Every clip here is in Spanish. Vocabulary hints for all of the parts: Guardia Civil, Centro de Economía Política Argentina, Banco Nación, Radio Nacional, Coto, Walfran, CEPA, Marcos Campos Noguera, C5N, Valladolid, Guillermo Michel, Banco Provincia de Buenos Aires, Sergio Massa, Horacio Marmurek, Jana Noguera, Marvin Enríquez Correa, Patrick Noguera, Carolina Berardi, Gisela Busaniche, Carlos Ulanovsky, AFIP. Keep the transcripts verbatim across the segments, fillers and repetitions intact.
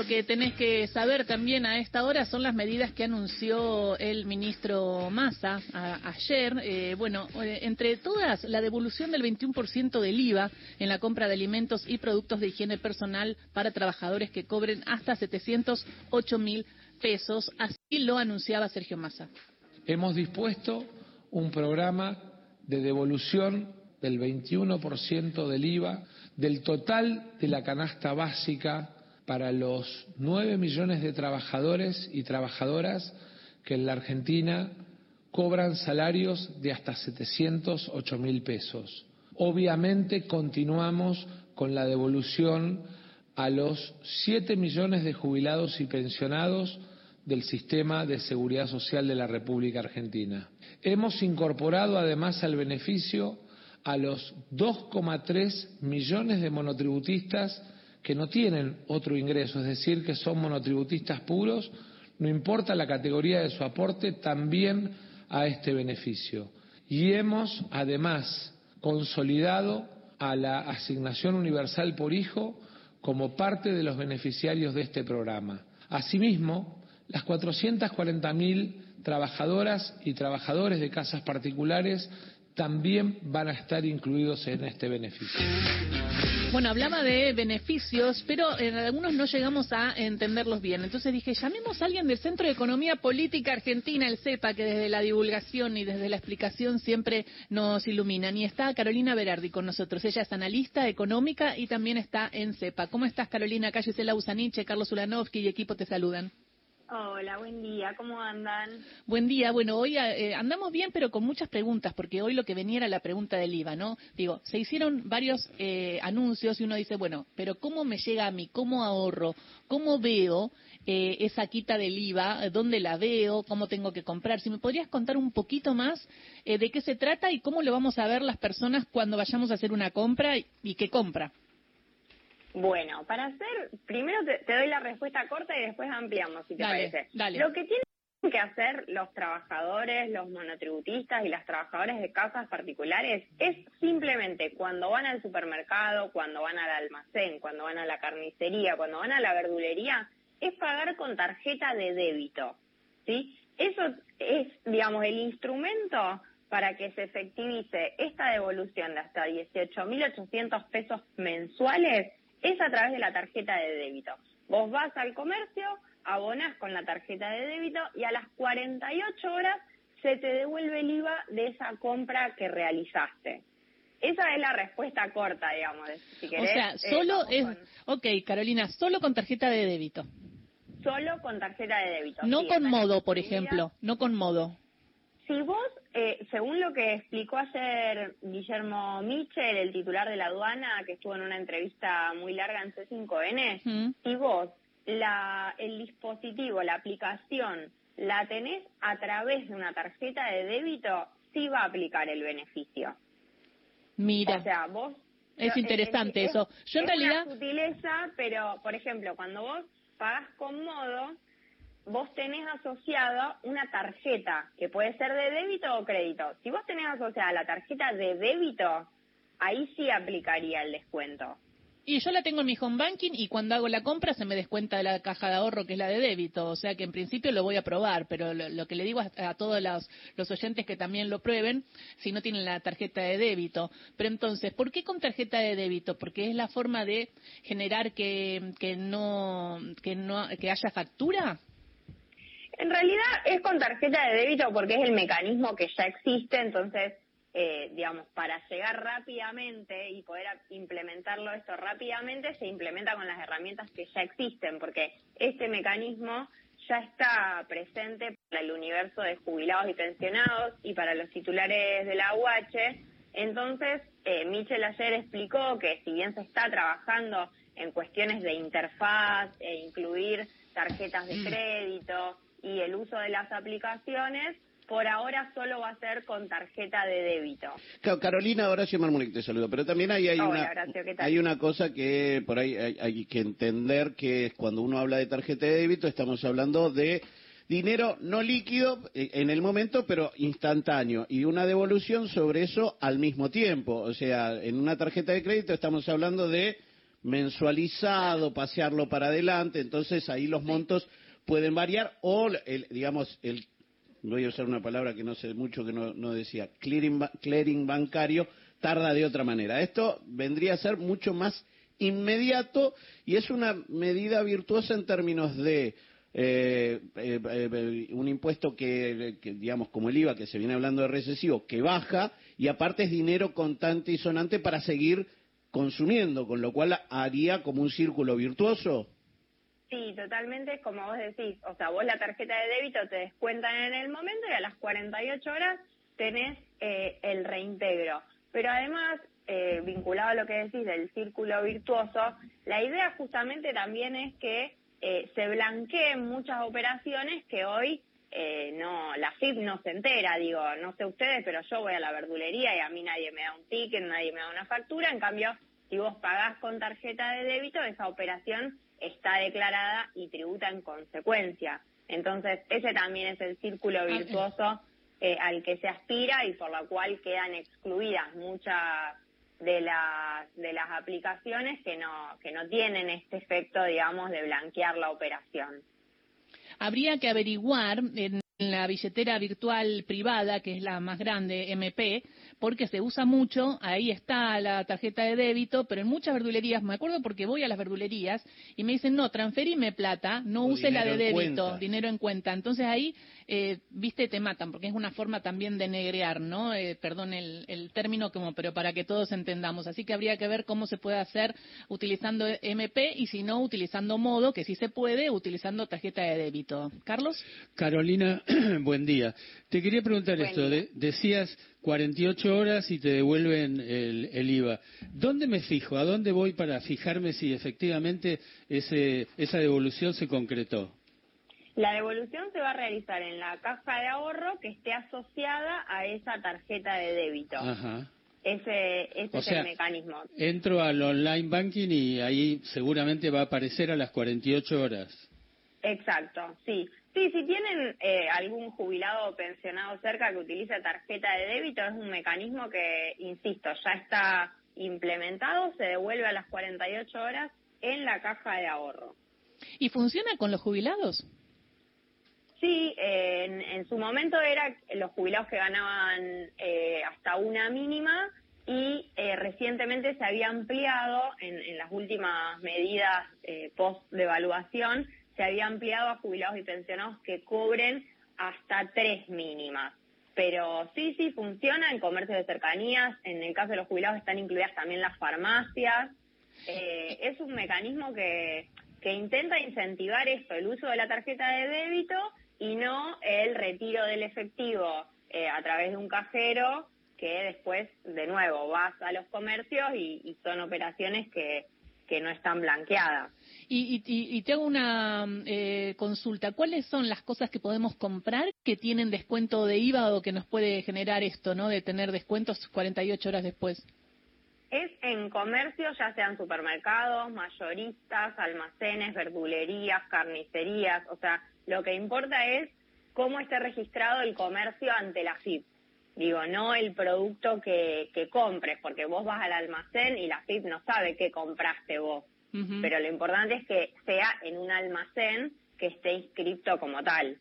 lo que tenés que saber también a esta hora son las medidas que anunció el ministro Massa a, ayer. Eh, bueno, entre todas, la devolución del veintiuno por ciento del I V A en la compra de alimentos y productos de higiene personal para trabajadores que cobren hasta setecientos ocho mil pesos. Así lo anunciaba Sergio Massa. Hemos dispuesto un programa de devolución del veintiuno por ciento del I V A, del total de la canasta básica para los nueve millones de trabajadores y trabajadoras que en la Argentina cobran salarios de hasta setecientos ocho mil pesos. Obviamente continuamos con la devolución a los siete millones de jubilados y pensionados del sistema de seguridad social de la República Argentina. Hemos incorporado además al beneficio a los dos coma tres millones de monotributistas que no tienen otro ingreso, es decir, que son monotributistas puros, no importa la categoría de su aporte, también a este beneficio. Y hemos, además, consolidado a la asignación universal por hijo como parte de los beneficiarios de este programa. Asimismo, las cuatrocientas cuarenta mil trabajadoras y trabajadores de casas particulares también van a estar incluidos en este beneficio. Bueno, hablaba de beneficios, pero en algunos no llegamos a entenderlos bien. Entonces dije, llamemos a alguien del Centro de Economía Política Argentina, el CEPA, que desde la divulgación y desde la explicación siempre nos iluminan. Y está Carolina Berardi con nosotros. Ella es analista económica y también está en CEPA. ¿Cómo estás, Carolina? Acá Gisela Busaniche, Carlos Ulanovsky y equipo te saludan. Hola, buen día, ¿cómo andan? Buen día, bueno, hoy eh, andamos bien, pero con muchas preguntas, porque hoy lo que venía era la pregunta del I V A, ¿no? Digo, se hicieron varios eh, anuncios y uno dice, bueno, pero ¿cómo me llega a mí? ¿Cómo ahorro? ¿Cómo veo eh, esa quita del I V A? ¿Dónde la veo? ¿Cómo tengo que comprar? Si me podrías contar un poquito más eh, de qué se trata y cómo lo vamos a ver las personas cuando vayamos a hacer una compra y, y qué compra. Bueno, para hacer, primero te, te doy la respuesta corta y después ampliamos, si te dale, parece. Dale. Lo que tienen que hacer los trabajadores, los monotributistas y las trabajadoras de casas particulares es simplemente cuando van al supermercado, cuando van al almacén, cuando van a la carnicería, cuando van a la verdulería, es pagar con tarjeta de débito, ¿sí? Eso es, digamos, el instrumento para que se efectivice esta devolución de hasta dieciocho mil ochocientos pesos mensuales. Es a través de la tarjeta de débito. Vos vas al comercio, abonás con la tarjeta de débito y a las cuarenta y ocho horas se te devuelve el I V A de esa compra que realizaste. Esa es la respuesta corta, digamos, si querés. O sea, solo eh, es... Con... Ok, Carolina, solo con tarjeta de débito. Solo con tarjeta de débito. No sí, con modo, por ejemplo, no con modo. Si vos, eh, según lo que explicó ayer Guillermo Michel, el titular de la aduana, que estuvo en una entrevista muy larga en C cinco N, mm. si vos la, el dispositivo, la aplicación, la tenés a través de una tarjeta de débito, sí va a aplicar el beneficio. Mira, o sea, vos, es yo, interesante es, eso. Yo es en realidad... una sutileza, pero, por ejemplo, cuando vos pagás con modo... vos tenés asociada una tarjeta, que puede ser de débito o crédito. Si vos tenés asociada la tarjeta de débito, ahí sí aplicaría el descuento. Y yo la tengo en mi home banking y cuando hago la compra se me descuenta de la caja de ahorro, que es la de débito. O sea que en principio lo voy a probar, pero lo, lo que le digo a, a todos los, los oyentes que también lo prueben, si no tienen la tarjeta de débito. Pero entonces, ¿por qué con tarjeta de débito? Porque es la forma de generar que, que, no, que, no, que haya factura. En realidad es con tarjeta de débito porque es el mecanismo que ya existe, entonces, eh, digamos, para llegar rápidamente y poder implementarlo esto rápidamente, se implementa con las herramientas que ya existen, porque este mecanismo ya está presente para el universo de jubilados y pensionados y para los titulares de la U H. Entonces, eh, Michel ayer explicó que si bien se está trabajando en cuestiones de interfaz, e incluir tarjetas de crédito... y el uso de las aplicaciones, por ahora solo va a ser con tarjeta de débito. Carolina, Horacio Marmurek te saludo, pero también ahí hay, hay, Hola, una, Horacio, ¿qué tal? Hay una cosa que por ahí hay, hay que entender, que es cuando uno habla de tarjeta de débito, estamos hablando de dinero no líquido en el momento, pero instantáneo, y una devolución sobre eso al mismo tiempo. O sea, en una tarjeta de crédito estamos hablando de mensualizado, pasearlo para adelante, entonces ahí los montos pueden variar, o, el, digamos, el voy a usar una palabra que no sé mucho, que no, no decía, clearing, clearing bancario, tarda de otra manera. Esto vendría a ser mucho más inmediato y es una medida virtuosa en términos de eh, eh, eh, un impuesto que, que, digamos, como el IVA, que se viene hablando de recesivo, que baja, y aparte es dinero contante y sonante para seguir consumiendo, con lo cual haría como un círculo virtuoso. Sí, totalmente, es como vos decís, o sea, vos la tarjeta de débito te descuentan en el momento y a las cuarenta y ocho horas tenés eh, el reintegro. Pero además, eh, vinculado a lo que decís del círculo virtuoso, la idea justamente también es que eh, se blanqueen muchas operaciones que hoy eh, no, la A F I P no se entera, digo, no sé ustedes, pero yo voy a la verdulería y a mí nadie me da un ticket, nadie me da una factura, en cambio, si vos pagás con tarjeta de débito, esa operación está declarada y tributa en consecuencia. Entonces, ese también es el círculo virtuoso eh, al que se aspira y por la cual quedan excluidas muchas de las de las aplicaciones que no que no tienen este efecto, digamos, de blanquear la operación. Habría que averiguar en la billetera virtual privada, que es la más grande, M P, porque se usa mucho, ahí está la tarjeta de débito, pero en muchas verdulerías, me acuerdo porque voy a las verdulerías y me dicen, no, transferime plata, no use la de débito, dinero en cuenta. Entonces ahí, eh, viste, te matan, porque es una forma también de negrear, ¿no? Eh, perdón el, el término, como, pero para que todos entendamos. Así que habría que ver cómo se puede hacer utilizando M P y si no, utilizando Modo, que sí se puede, utilizando tarjeta de débito. Carlos. Carolina, buen día. Te quería preguntar buen esto. De, decías cuarenta y ocho horas y te devuelven el, el IVA. ¿Dónde me fijo? ¿A dónde voy para fijarme si efectivamente ese, esa devolución se concretó? La devolución se va a realizar en la caja de ahorro que esté asociada a esa tarjeta de débito. Ajá. Ese, ese o sea, es el mecanismo. Entro al online banking y ahí seguramente va a aparecer a las cuarenta y ocho horas. Exacto, sí. Sí, si tienen eh, algún jubilado o pensionado cerca que utiliza tarjeta de débito, es un mecanismo que, insisto, ya está implementado, se devuelve a las cuarenta y ocho horas en la caja de ahorro. ¿Y funciona con los jubilados? Sí, eh, en, en su momento eran los jubilados que ganaban eh, hasta una mínima y eh, recientemente se había ampliado en, en las últimas medidas eh, post-devaluación. Se había ampliado a jubilados y pensionados que cobren hasta tres mínimas. Pero sí, sí, funciona en comercios de cercanías. En el caso de los jubilados están incluidas también las farmacias. Eh, es un mecanismo que, que intenta incentivar esto, el uso de la tarjeta de débito y no el retiro del efectivo eh, a través de un cajero que después, de nuevo, vas a los comercios y, y son operaciones que, que no están blanqueadas. Y, y, y te hago una eh, consulta. ¿Cuáles son las cosas que podemos comprar que tienen descuento de IVA o que nos puede generar esto, ¿no? De tener descuentos cuarenta y ocho horas después. Es en comercios, ya sean supermercados, mayoristas, almacenes, verdulerías, carnicerías. O sea, lo que importa es cómo esté registrado el comercio ante la A F I P. Digo, no el producto que, que compres, porque vos vas al almacén y la A F I P no sabe qué compraste vos. Uh-huh. Pero lo importante es que sea en un almacén que esté inscripto como tal.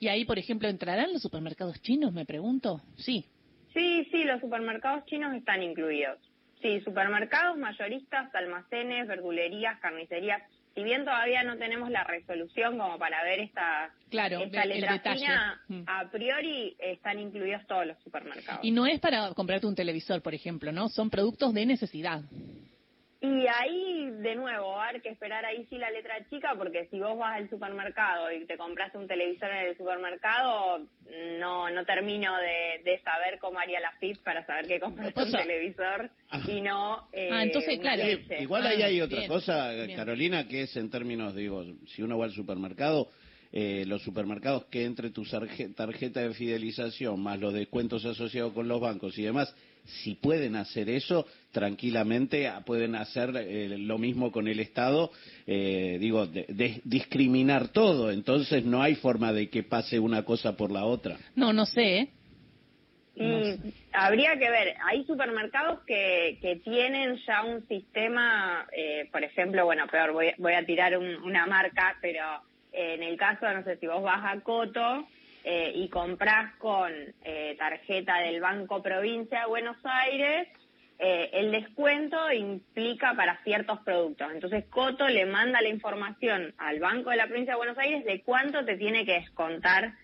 ¿Y ahí, por ejemplo, entrarán los supermercados chinos, me pregunto? Sí. Sí, sí, los supermercados chinos están incluidos. Sí, supermercados, mayoristas, almacenes, verdulerías, carnicerías. Si bien todavía no tenemos la resolución como para ver esta, claro, esta letra fina, a priori están incluidos todos los supermercados. Y no es para comprarte un televisor, por ejemplo, ¿no? Son productos de necesidad. Y ahí, de nuevo, va a haber que esperar ahí sí la letra chica, porque si vos vas al supermercado y te compras un televisor en el supermercado, no no termino de, de saber cómo haría la A F I P para saber que compraste un televisor y no... Eh, ah, entonces, claro. Sí, igual ahí hay otra bien, cosa, bien. Carolina, que es en términos, digo, si uno va al supermercado, eh, los supermercados que entre tu tarjeta de fidelización, más los descuentos asociados con los bancos y demás... Si pueden hacer eso, tranquilamente pueden hacer eh, lo mismo con el Estado, eh, digo, de, de discriminar todo. Entonces no hay forma de que pase una cosa por la otra. No, no sé. Y no sé. Habría que ver, hay supermercados que, que tienen ya un sistema, eh, por ejemplo, bueno, peor, voy, voy a tirar un, una marca, pero eh, en el caso, no sé, si vos vas a Coto eh, y comprás con eh, tarjeta del Banco Provincia de Buenos Aires, eh, el descuento implica para ciertos productos. Entonces Coto le manda la información al Banco de la Provincia de Buenos Aires de cuánto te tiene que descontar.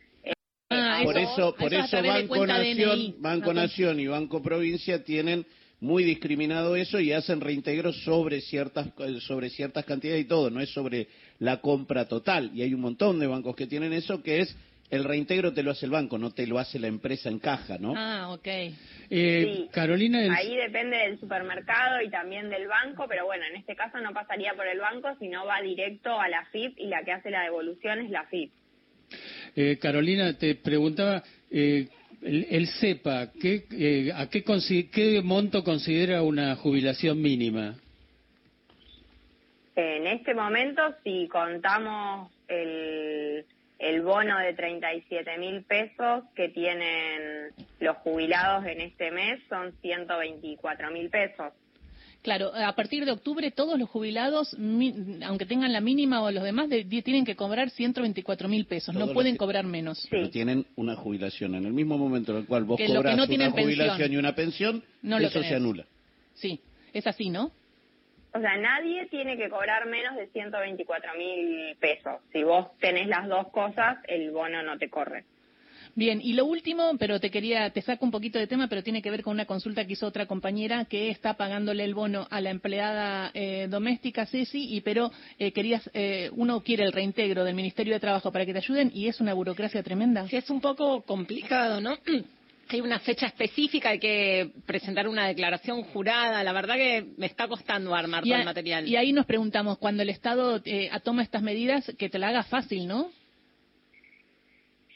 Ah, por eso, eso, por eso, eso Banco Nación, Banco okay. Nación y Banco Provincia tienen muy discriminado eso y hacen reintegros sobre ciertas sobre ciertas cantidades y todo, no es sobre la compra total. Y hay un montón de bancos que tienen eso, que es el reintegro te lo hace el banco, no te lo hace la empresa en caja, ¿no? Ah, ok. Eh, sí. Carolina, el... ahí depende del supermercado y también del banco, pero bueno, en este caso no pasaría por el banco, sino va directo a la A F I P y la que hace la devolución es la A F I P. Eh, Carolina, te preguntaba, eh, el, el CEPA, ¿qué, eh, ¿a qué, qué monto considera una jubilación mínima? En este momento, si contamos el, el bono de treinta y siete mil pesos que tienen los jubilados en este mes, son ciento veinticuatro mil pesos. Claro, a partir de octubre todos los jubilados, mi, aunque tengan la mínima o los demás, de, tienen que cobrar ciento veinticuatro mil pesos, todos no pueden cobrar menos. Sí. Pero tienen una jubilación, en el mismo momento en el cual vos que cobrás no una jubilación pensión, y una pensión, no eso se anula. Sí, es así, ¿no? O sea, nadie tiene que cobrar menos de ciento veinticuatro mil pesos. Si vos tenés las dos cosas, el bono no te corre. Bien, y lo último, pero te quería, te saco un poquito de tema, pero tiene que ver con una consulta que hizo otra compañera que está pagándole el bono a la empleada eh, doméstica, Ceci, y pero eh, querías, eh, uno quiere el reintegro del Ministerio de Trabajo para que te ayuden y es una burocracia tremenda. Sí, es un poco complicado, ¿no? Hay una fecha específica, hay que presentar una declaración jurada. La verdad que me está costando armar todo el material. Y ahí nos preguntamos, cuando el Estado eh, toma estas medidas, que te la haga fácil, ¿no?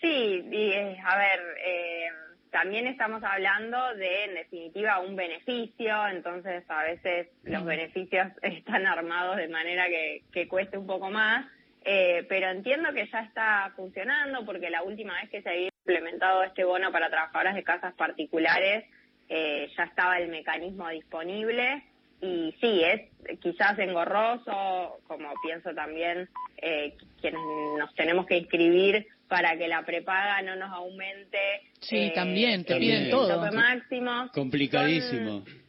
Sí, y, a ver, eh, también estamos hablando de, en definitiva, un beneficio, entonces a veces los beneficios están armados de manera que, que cueste un poco más, eh, pero entiendo que ya está funcionando porque la última vez que se había implementado este bono para trabajadoras de casas particulares eh, ya estaba el mecanismo disponible. Y sí, es quizás engorroso, como pienso también eh, quienes nos tenemos que inscribir para que la prepaga no nos aumente. Sí, eh, también, te piden el todo. Tope máximo. Complicadísimo. Son,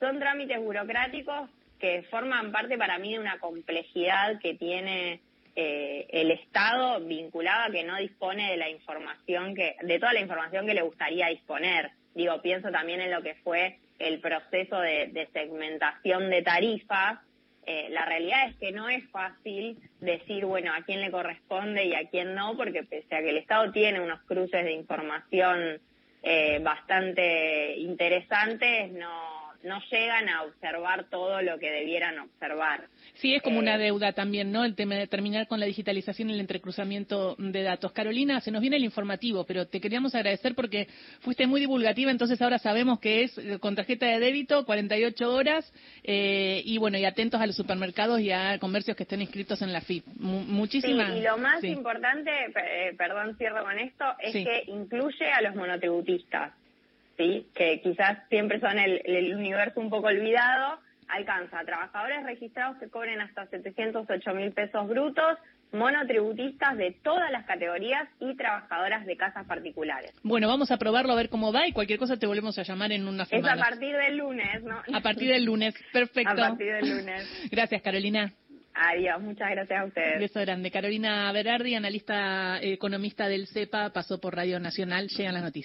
son trámites burocráticos que forman parte para mí de una complejidad que tiene eh, el Estado vinculado a que no dispone de la información que, de toda la información que le gustaría disponer. Digo, pienso también en lo que fue el proceso de, de segmentación de tarifas. Eh, la realidad es que no es fácil decir, bueno, a quién le corresponde y a quién no, porque pese a que el Estado tiene unos cruces de información eh, bastante interesantes, no, no llegan a observar todo lo que debieran observar. Sí, es como eh, una deuda también, ¿no? El tema de terminar con la digitalización y el entrecruzamiento de datos. Carolina, se nos viene el informativo, pero te queríamos agradecer porque fuiste muy divulgativa, entonces ahora sabemos que es con tarjeta de débito, cuarenta y ocho horas, eh, y bueno, y atentos a los supermercados y a comercios que estén inscritos en la A F I P. M- muchísimas. Sí, y lo más sí. importante, eh, perdón, cierro con esto, es sí. que incluye a los monotributistas, ¿sí? Que quizás siempre son el, el universo un poco olvidado. Alcanza a trabajadores registrados que cobren hasta setecientos ocho mil pesos brutos, monotributistas de todas las categorías y trabajadoras de casas particulares. Bueno, vamos a probarlo a ver cómo va y cualquier cosa te volvemos a llamar en una semana. Es a partir del lunes, ¿no? A partir del lunes, perfecto. A partir del lunes. Gracias, Carolina. Adiós, muchas gracias a ustedes. Un beso grande. Carolina Berardi, analista economista del CEPA, pasó por Radio Nacional. Llegan las noticias.